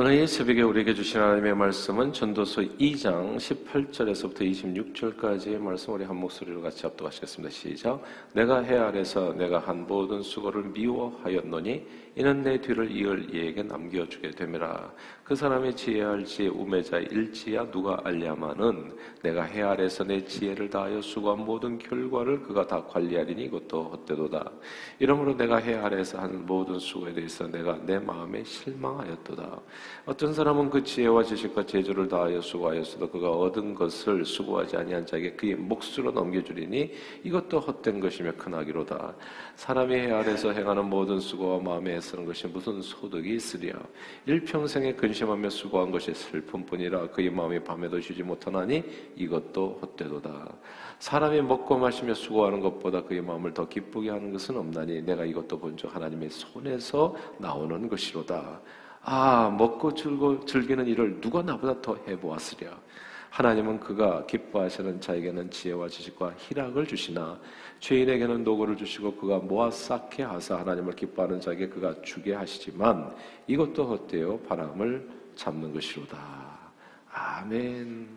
오늘 이 새벽에 우리에게 주신 하나님의 말씀은 전도서 2장 18절에서부터 26절까지의 말씀, 우리 한 목소리로 같이 합독하시겠습니다. 시작. 내가 해 아래서 내가 한 모든 수고를 미워하였노니 이는 내 뒤를 이을 이에게 남겨주게 됨이라. 그 사람의 지혜할지의 우매자 일지야 누가 알랴마는 내가 해 아래서 내 지혜를 다하여 수고한 모든 결과를 그가 다 관리하리니 이것도 헛되도다. 이러므로 내가 해 아래서 한 모든 수고에 대해서 내가 내 마음에 실망하였도다. 어떤 사람은 그 지혜와 지식과 재주를 다하여 수고하였어도 그가 얻은 것을 수고하지 아니한 자에게 그의 몫으로 넘겨주리니 이것도 헛된 것이며 큰 악이로다. 사람이 해 아래서 행하는 모든 수고와 마음에 애쓰는 것이 무슨 소득이 있으랴. 일평생에 근심하며 수고한 것이 슬픔뿐이라. 그의 마음이 밤에도 쉬지 못하나니 이것도 헛되도다. 사람이 먹고 마시며 수고하는 것보다 그의 마음을 더 기쁘게 하는 것은 없나니 내가 이것도 본즉 하나님의 손에서 나오는 것이로다. 아, 먹고 즐기는 일을 누가 나보다 더 해보았으랴. 하나님은 그가 기뻐하시는 자에게는 지혜와 지식과 희락을 주시나 죄인에게는 노고를 주시고 그가 모아 쌓게 하사 하나님을 기뻐하는 자에게 그가 주게 하시지만 이것도 헛되어 바람을 잡는 것이로다. 아멘.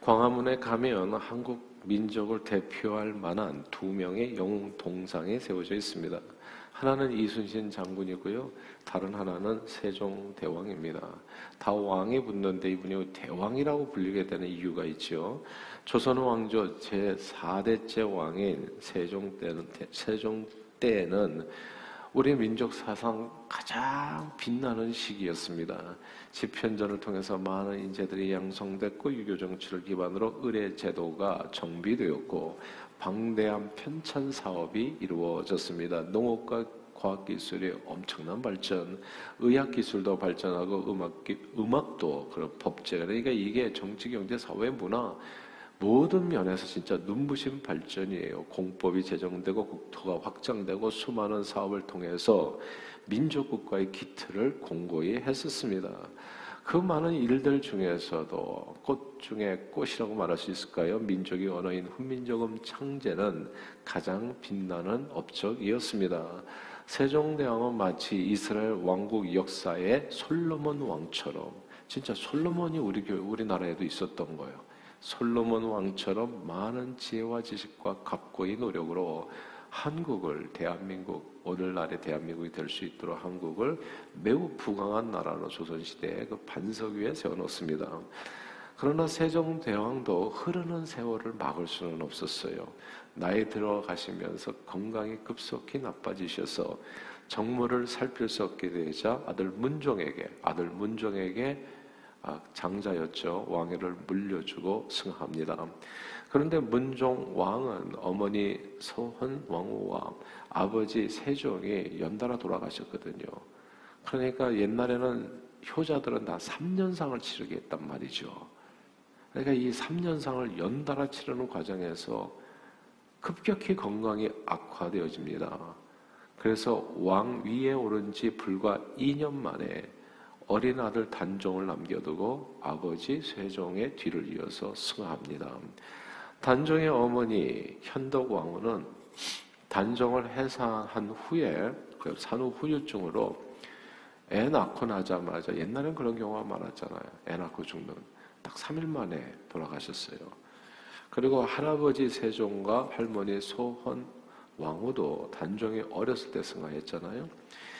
광화문에 가면 한국 민족을 대표할 만한 두 명의 영웅 동상이 세워져 있습니다. 하나는 이순신 장군이고요, 다른 하나는 세종대왕입니다. 다 왕이 붙는데 이분이 대왕이라고 불리게 되는 이유가 있죠. 조선 왕조 제4대째 왕인 세종 때에는 우리 민족 사상 가장 빛나는 시기였습니다. 집현전을 통해서 많은 인재들이 양성됐고 유교 정치를 기반으로 의례 제도가 정비되었고 방대한 편찬 사업이 이루어졌습니다. 농업과 과학기술의 엄청난 발전, 의학기술도 발전하고 음악도 그런 법제, 그러니까 이게 정치, 경제, 사회, 문화 모든 면에서 진짜 눈부신 발전이에요. 공법이 제정되고 국토가 확장되고 수많은 사업을 통해서 민족국가의 기틀을 공고히 했었습니다. 그 많은 일들 중에서도 꽃 중에 꽃이라고 말할 수 있을까요? 민족의 언어인 훈민정음 창제는 가장 빛나는 업적이었습니다. 세종대왕은 마치 이스라엘 왕국 역사의 솔로몬 왕처럼, 진짜 솔로몬이 우리나라에도 있었던 거예요. 솔로몬 왕처럼 많은 지혜와 지식과 각고의 노력으로 한국을, 대한민국, 오늘날의 대한민국이 될 수 있도록 한국을 매우 부강한 나라로 조선시대의 그 반석 위에 세워놓습니다. 그러나 세종대왕도 흐르는 세월을 막을 수는 없었어요. 나이 들어가시면서 건강이 급속히 나빠지셔서 정무를 살필 수 없게 되자 아들 문종에게 장자였죠. 왕위를 물려주고 승하합니다. 그런데 문종 왕은 어머니 소헌 왕후와 아버지 세종이 연달아 돌아가셨거든요. 그러니까 옛날에는 효자들은 다 3년상을 치르게 했단 말이죠. 그러니까 이 3년상을 연달아 치르는 과정에서 급격히 건강이 악화되어집니다. 그래서 왕위에 오른 지 불과 2년 만에 어린 아들 단종을 남겨두고 아버지 세종의 뒤를 이어서 승하합니다. 단종의 어머니 현덕왕후는 단종을 해산한 후에 산후 후유증으로 애 낳고 나자마자, 옛날엔 그런 경우가 많았잖아요. 애 낳고 죽는 딱 3일 만에 돌아가셨어요. 그리고 할아버지 세종과 할머니 소헌 왕후도 단종이 어렸을 때 승하했잖아요.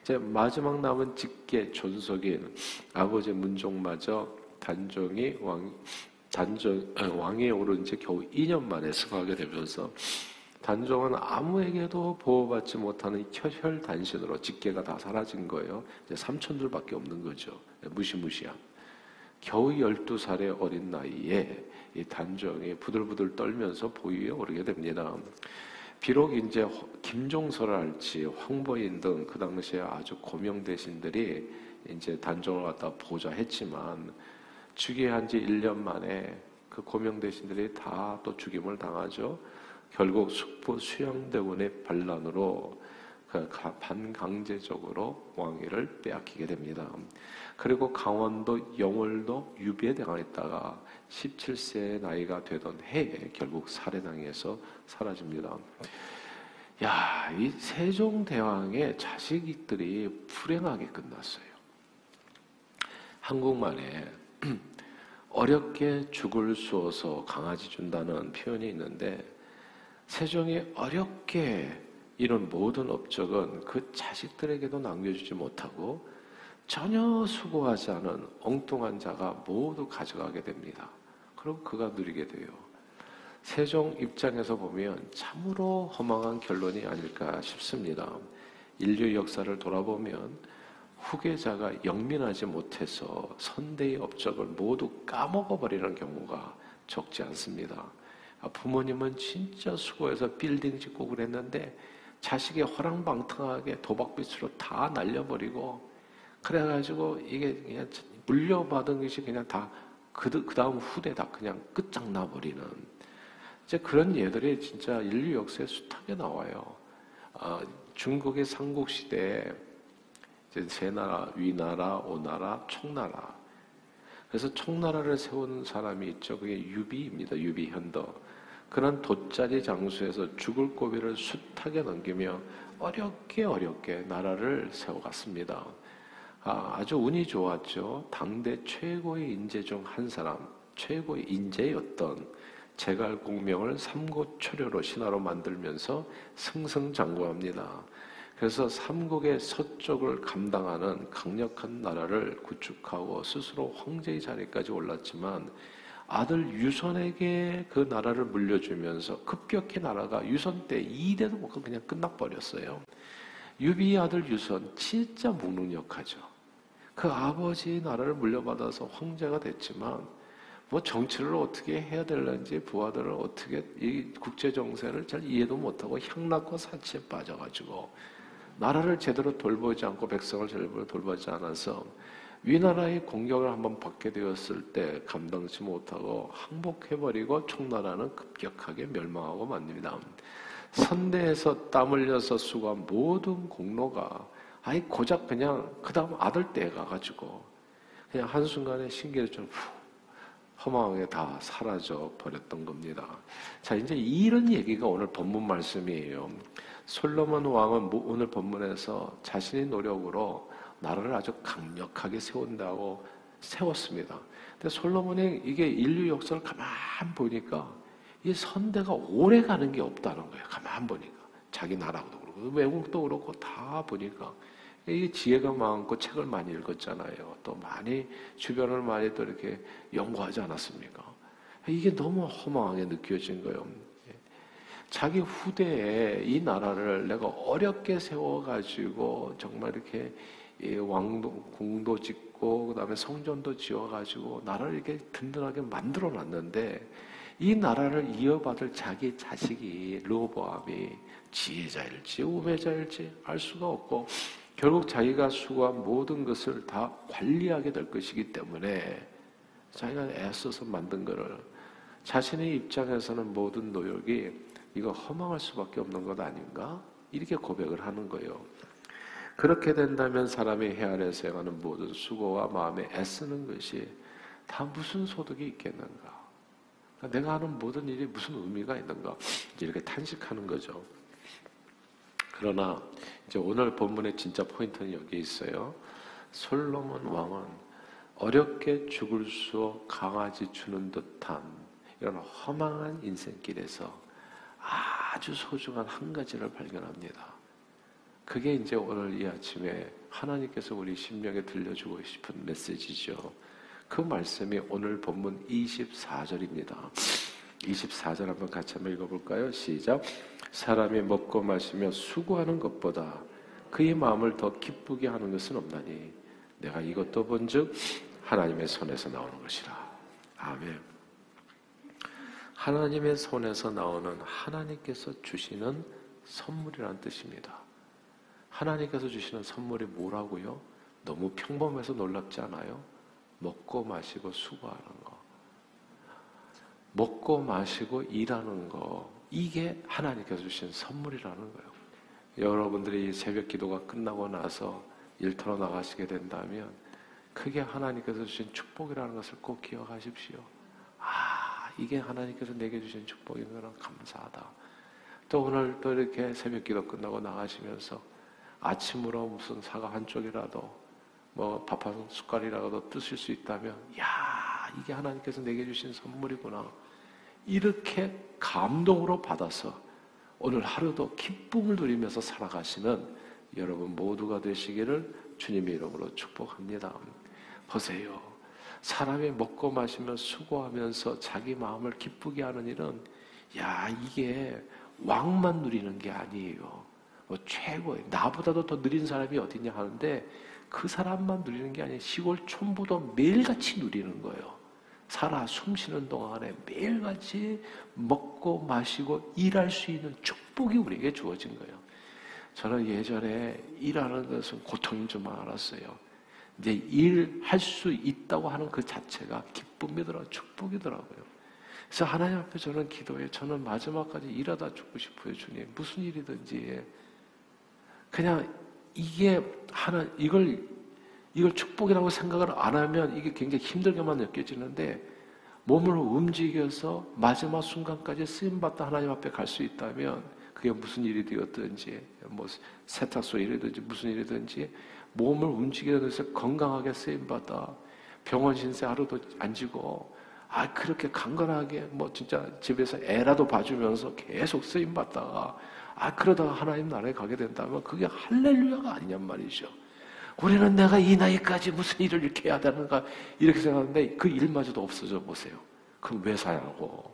이제 마지막 남은 직계 존속인 아버지 문종마저 단종이 왕위에 오른 지 겨우 2년 만에 승하게 되면서 단종은 아무에게도 보호받지 못하는 혈혈단신으로 직계가 다 사라진 거예요. 이제 삼촌들밖에 없는 거죠. 무시무시한. 겨우 12살의 어린 나이에 이 단종이 부들부들 떨면서 보위에 오르게 됩니다. 비록 이제 김종서를 할지 황보인 등 그 당시에 아주 고명 대신들이 이제 단종을 갖다 보자 했지만 즉위한 지 1년 만에 그 고명 대신들이 다 또 죽임을 당하죠. 결국 숙부 수양대군의 반란으로 반강제적으로 왕위를 빼앗기게 됩니다. 그리고 강원도 영월도 유비에 당했다가 17세의 나이가 되던 해에 결국 살해당해서 사라집니다. 야, 이 세종대왕의 자식들이 불행하게 끝났어요. 한국말에 어렵게 죽을 쑤어서 강아지 준다는 표현이 있는데, 세종이 어렵게 이런 모든 업적은 그 자식들에게도 남겨주지 못하고 전혀 수고하지 않은 엉뚱한 자가 모두 가져가게 됩니다. 그럼 그가 누리게 돼요. 세종 입장에서 보면 참으로 허망한 결론이 아닐까 싶습니다. 인류 역사를 돌아보면 후계자가 영민하지 못해서 선대의 업적을 모두 까먹어버리는 경우가 적지 않습니다. 부모님은 진짜 수고해서 빌딩 짓고 그랬는데 자식이 허랑방탕하게 도박빚으로 다 날려버리고, 그래가지고 이게 그냥 물려받은 것이 그냥 다 그 다음 후대 다 그냥 끝장나버리는, 이제 그런 예들이 진짜 인류 역사에 숱하게 나와요. 중국의 삼국시대에 이제 세나라, 위나라, 오나라, 총나라. 그래서 총나라를 세운 사람이 있죠. 그게 유비입니다. 유비현덕. 그런 돗자리 장수에서 죽을 고비를 숱하게 넘기며 어렵게 나라를 세워갔습니다. 아주 운이 좋았죠. 당대 최고의 인재 중 한 사람, 최고의 인재였던 제갈공명을 삼고초려로 신하로 만들면서 승승장구합니다. 그래서 삼국의 서쪽을 감당하는 강력한 나라를 구축하고 스스로 황제의 자리까지 올랐지만, 아들 유선에게 그 나라를 물려주면서 급격히 나라가 유선 때 2대도 못 가고 그냥 끝나버렸어요. 유비의 아들 유선, 진짜 무능력하죠. 그 아버지의 나라를 물려받아서 황제가 됐지만 뭐 정치를 어떻게 해야 될는지, 부하들을 어떻게, 이 국제정세를 잘 이해도 못하고 향락과 사치에 빠져가지고 나라를 제대로 돌보지 않고 백성을 제대로 돌보지 않아서 위나라의 공격을 한번 받게 되었을 때 감당치 못하고 항복해버리고 총나라는 급격하게 멸망하고 맙니다. 선대에서 땀 흘려서 수고한 모든 공로가 아예 고작 그냥 그 다음 아들 때에 가가지고 그냥 한순간에 신기해서 허망하게 다 사라져 버렸던 겁니다. 자, 이제 이런 얘기가 오늘 본문 말씀이에요. 솔로몬 왕은 오늘 본문에서 자신의 노력으로 나라를 아주 강력하게 세운다고 세웠습니다. 근데 솔로몬이 이게 인류 역사를 가만 보니까 이 선대가 오래 가는 게 없다는 거예요. 가만 보니까. 자기 나라도 그렇고 외국도 그렇고 다 보니까. 이 지혜가 많고 책을 많이 읽었잖아요. 또 많이 주변을 많이 또 이렇게 연구하지 않았습니까? 이게 너무 허망하게 느껴진 거예요. 자기 후대에 이 나라를 내가 어렵게 세워가지고 정말 이렇게 왕도 궁도 짓고 그다음에 성전도 지어가지고 나라를 이렇게 든든하게 만들어 놨는데, 이 나라를 이어받을 자기 자식이 르호보암이 지혜자일지 우매자일지 알 수가 없고 결국 자기가 수고한 모든 것을 다 관리하게 될 것이기 때문에 자기가 애써서 만든 거를, 자신의 입장에서는 모든 노력이 이거 허망할 수밖에 없는 것 아닌가? 이렇게 고백을 하는 거예요. 그렇게 된다면 사람이 해 아래에서 행하는 모든 수고와 마음에 애쓰는 것이 다 무슨 소득이 있겠는가? 내가 하는 모든 일이 무슨 의미가 있는가? 이렇게 탄식하는 거죠. 그러나 이제 오늘 본문의 진짜 포인트는 여기에 있어요. 솔로몬 왕은 어렵게 죽을 수 강아지 주는 듯한 이런 허망한 인생길에서 아주 소중한 한 가지를 발견합니다. 그게 이제 오늘 이 아침에 하나님께서 우리 심령에 들려주고 싶은 메시지죠. 그 말씀이 오늘 본문 24절입니다. 24절 한번 같이 한번 읽어볼까요? 시작! 사람이 먹고 마시며 수고하는 것보다 그의 마음을 더 기쁘게 하는 것은 없나니 내가 이것도 본즉 하나님의 손에서 나오는 것이라. 아멘. 하나님의 손에서 나오는, 하나님께서 주시는 선물이라는 뜻입니다. 하나님께서 주시는 선물이 뭐라고요? 너무 평범해서 놀랍지 않아요? 먹고 마시고 수고하는 거, 먹고 마시고 일하는 거, 이게 하나님께서 주신 선물이라는 거예요. 여러분들이 새벽 기도가 끝나고 나서 일터로 나가시게 된다면 그게 하나님께서 주신 축복이라는 것을 꼭 기억하십시오. 아, 이게 하나님께서 내게 주신 축복인 거라 감사하다. 또 오늘 또 이렇게 새벽기도 끝나고 나가시면서 아침으로 무슨 사과 한 쪽이라도 뭐 밥 한 숟갈이라도 드실 수 있다면 야 이게 하나님께서 내게 주신 선물이구나 이렇게 감동으로 받아서 오늘 하루도 기쁨을 누리면서 살아가시는 여러분 모두가 되시기를 주님의 이름으로 축복합니다. 보세요. 사람이 먹고 마시며 수고하면서 자기 마음을 기쁘게 하는 일은 야 이게 왕만 누리는 게 아니에요. 뭐 최고예요. 나보다도 더 느린 사람이 어딨냐 하는데 그 사람만 누리는 게 아니에요. 시골 촌부도 매일같이 누리는 거예요. 살아 숨쉬는 동안에 매일같이 먹고 마시고 일할 수 있는 축복이 우리에게 주어진 거예요. 저는 예전에 일하는 것은 고통인 줄만 알았어요. 이제 일할 수 있다고 하는 그 자체가 기쁨이더라고요. 축복이더라고요. 그래서 하나님 앞에 저는 기도해요. 저는 마지막까지 일하다 죽고 싶어요. 주님. 무슨 일이든지. 그냥 이게 하나, 이걸 축복이라고 생각을 안 하면 이게 굉장히 힘들게만 느껴지는데 몸을 움직여서 마지막 순간까지 쓰임받다 하나님 앞에 갈 수 있다면 그게 무슨 일이 되었든지 뭐 세탁소 일이든지 무슨 일이든지 몸을 움직여서 건강하게 쓰임받다 병원 신세 하루도 안 지고 아 그렇게 강건하게 뭐 진짜 집에서 애라도 봐주면서 계속 쓰임받다가 아 그러다가 하나님 나라에 가게 된다면 그게 할렐루야가 아니냔 말이죠. 우리는 내가 이 나이까지 무슨 일을 이렇게 해야 되는가 이렇게 생각하는데 그 일마저도 없어져 보세요. 그럼 왜 사냐고.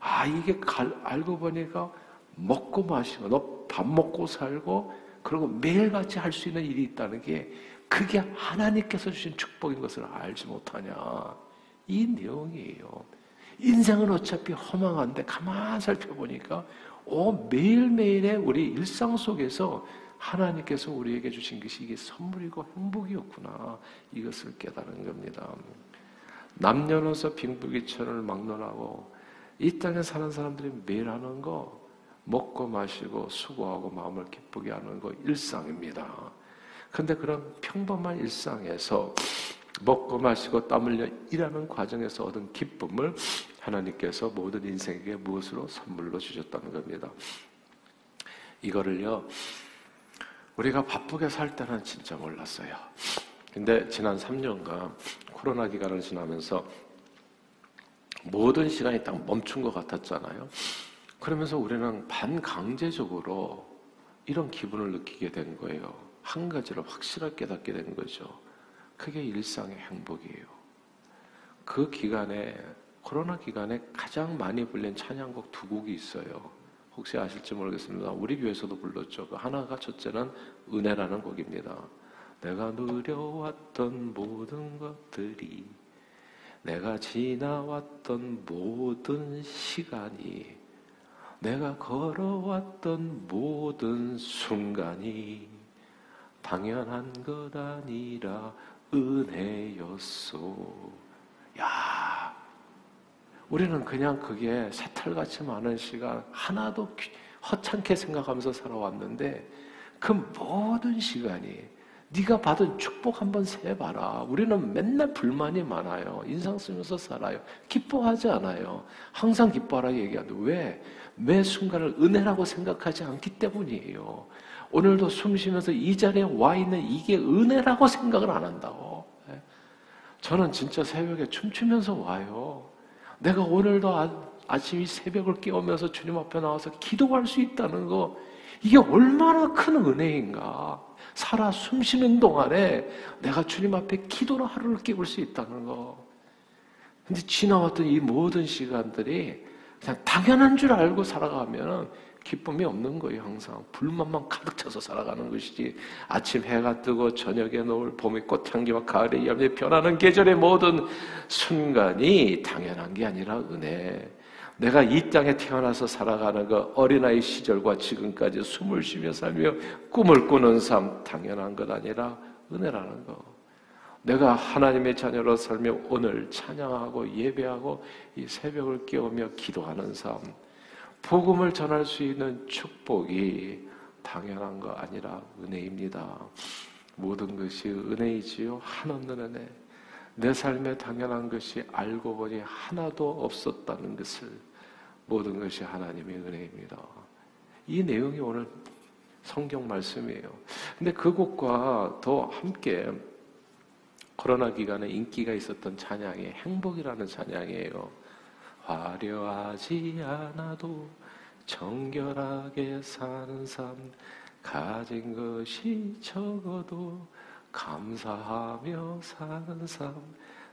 아 이게 알고 보니까 먹고 마시고 너 밥 먹고 살고 그리고 매일같이 할 수 있는 일이 있다는 게 그게 하나님께서 주신 축복인 것을 알지 못하냐 이 내용이에요. 인생은 어차피 허망한데 가만 살펴보니까 매일매일의 우리 일상 속에서 하나님께서 우리에게 주신 것이 이게 선물이고 행복이었구나 이것을 깨달은 겁니다. 남녀노소 빈부귀천을 막론하고 이 땅에 사는 사람들이 매일 하는 거 먹고 마시고 수고하고 마음을 기쁘게 하는 거 일상입니다. 그런데 그런 평범한 일상에서 먹고 마시고 땀 흘려 일하는 과정에서 얻은 기쁨을 하나님께서 모든 인생에게 무엇으로 선물로 주셨다는 겁니다. 이거를요 우리가 바쁘게 살 때는 진짜 몰랐어요. 근데 지난 3년간 코로나 기간을 지나면서 모든 시간이 딱 멈춘 것 같았잖아요. 그러면서 우리는 반강제적으로 이런 기분을 느끼게 된 거예요. 한 가지를 확실하게 깨닫게 된 거죠. 그게 일상의 행복이에요. 그 기간에 코로나 기간에 가장 많이 불린 찬양곡 두 곡이 있어요. 혹시 아실지 모르겠습니다. 우리 교회에서도 불렀죠. 그 하나가 첫째는 은혜라는 곡입니다. 내가 누려왔던 모든 것들이 내가 지나왔던 모든 시간이 내가 걸어왔던 모든 순간이 당연한 것 아니라 은혜였소. 야, 우리는 그냥 그게 새털같이 많은 시간 하나도 허창게 생각하면서 살아왔는데 그 모든 시간이 네가 받은 축복 한번 세봐라. 우리는 맨날 불만이 많아요. 인상 쓰면서 살아요. 기뻐하지 않아요. 항상 기뻐하라고 얘기하는데 왜? 매 순간을 은혜라고 생각하지 않기 때문이에요. 오늘도 숨 쉬면서 이 자리에 와 있는 이게 은혜라고 생각을 안 한다고. 저는 진짜 새벽에 춤추면서 와요. 내가 오늘도 아침 이 새벽을 깨우면서 주님 앞에 나와서 기도할 수 있다는 거 이게 얼마나 큰 은혜인가. 살아 숨쉬는 동안에 내가 주님 앞에 기도로 하루를 깨울 수 있다는 거. 근데 지나왔던 이 모든 시간들이 그냥 당연한 줄 알고 살아가면 기쁨이 없는 거예요. 항상 불만만 가득 차서 살아가는 것이지 아침 해가 뜨고 저녁에 노을 봄의 꽃향기와 가을의 열매 변하는 계절의 모든 순간이 당연한 게 아니라 은혜. 내가 이 땅에 태어나서 살아가는 그 어린아이 시절과 지금까지 숨을 쉬며 살며 꿈을 꾸는 삶 당연한 것 아니라 은혜라는 거. 내가 하나님의 자녀로 살며 오늘 찬양하고 예배하고 이 새벽을 깨우며 기도하는 삶 복음을 전할 수 있는 축복이 당연한 거 아니라 은혜입니다. 모든 것이 은혜이지요. 한없는 은혜. 내 삶에 당연한 것이 알고 보니 하나도 없었다는 것을 모든 것이 하나님의 은혜입니다. 이 내용이 오늘 성경 말씀이에요. 근데 그것과 더 함께 코로나 기간에 인기가 있었던 찬양이 행복이라는 찬양이에요. 화려하지 않아도 정결하게 사는 삶, 가진 것이 적어도 감사하며 사는 삶,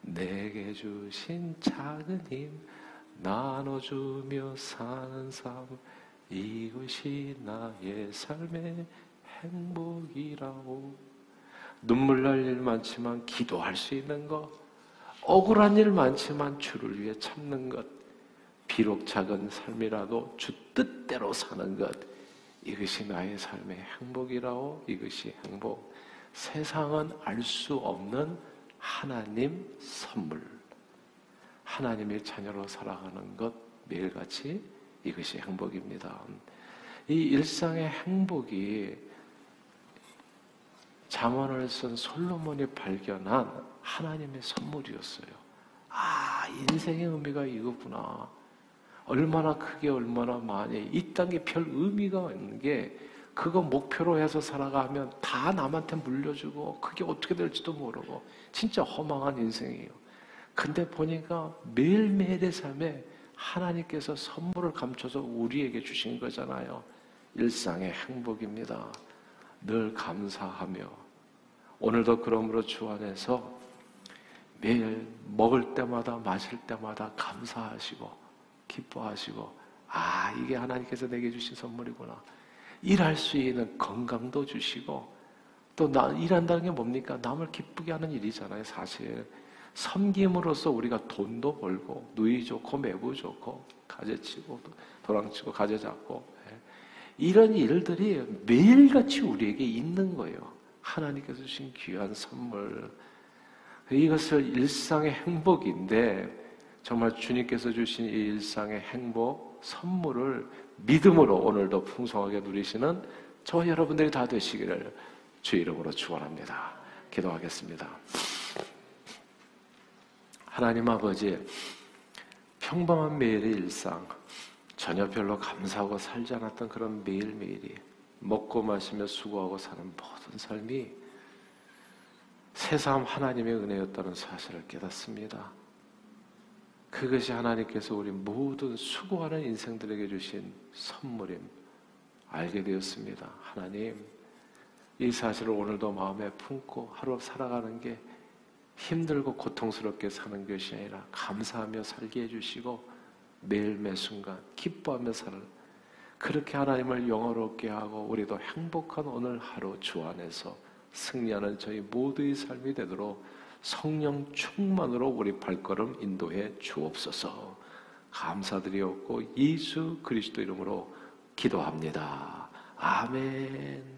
내게 주신 작은 힘 나눠주며 사는 삶, 이것이 나의 삶의 행복이라고. 눈물 날 일 많지만 기도할 수 있는 것, 억울한 일 많지만 주를 위해 참는 것, 비록 작은 삶이라도 주 뜻대로 사는 것, 이것이 나의 삶의 행복이라오. 이것이 행복. 세상은 알 수 없는 하나님 선물, 하나님의 자녀로 살아가는 것 매일같이, 이것이 행복입니다. 이 일상의 행복이 잠언을 쓴 솔로몬이 발견한 하나님의 선물이었어요. 아, 인생의 의미가 이거구나. 얼마나 크게 얼마나 많이, 이 땅에 별 의미가 없는 게 그거 목표로 해서 살아가면 다 남한테 물려주고 그게 어떻게 될지도 모르고 진짜 허망한 인생이에요. 근데 보니까 매일매일의 삶에 하나님께서 선물을 감춰서 우리에게 주신 거잖아요. 일상의 행복입니다. 늘 감사하며, 오늘도 그러므로 주 안에서 매일 먹을 때마다 마실 때마다 감사하시고 기뻐하시고, 아, 이게 하나님께서 내게 주신 선물이구나. 일할 수 있는 건강도 주시고, 또 나 일한다는 게 뭡니까? 남을 기쁘게 하는 일이잖아요. 사실 섬김으로써 우리가 돈도 벌고 누이 좋고 매부 좋고 가재치고 도랑치고 가재잡고, 이런 일들이 매일같이 우리에게 있는 거예요. 하나님께서 주신 귀한 선물, 이것을 일상의 행복인데 정말 주님께서 주신 이 일상의 행복, 선물을 믿음으로 오늘도 풍성하게 누리시는 저와 여러분들이 다 되시기를 주 이름으로 축원합니다. 기도하겠습니다. 하나님 아버지, 평범한 매일의 일상, 전혀 별로 감사하고 살지 않았던 그런 매일매일이, 먹고 마시며 수고하고 사는 모든 삶이 새삼 하나님의 은혜였다는 사실을 깨닫습니다. 그것이 하나님께서 우리 모든 수고하는 인생들에게 주신 선물임 알게 되었습니다. 하나님, 이 사실을 오늘도 마음에 품고 하루 살아가는 게 힘들고 고통스럽게 사는 것이 아니라 감사하며 살게 해주시고 매일 매 순간 기뻐하며 살을, 그렇게 하나님을 영화롭게 하고 우리도 행복한 오늘 하루 주 안에서 승리하는 저희 모두의 삶이 되도록 성령 충만으로 우리 발걸음 인도해 주옵소서. 감사드리옵고 예수 그리스도 이름으로 기도합니다. 아멘.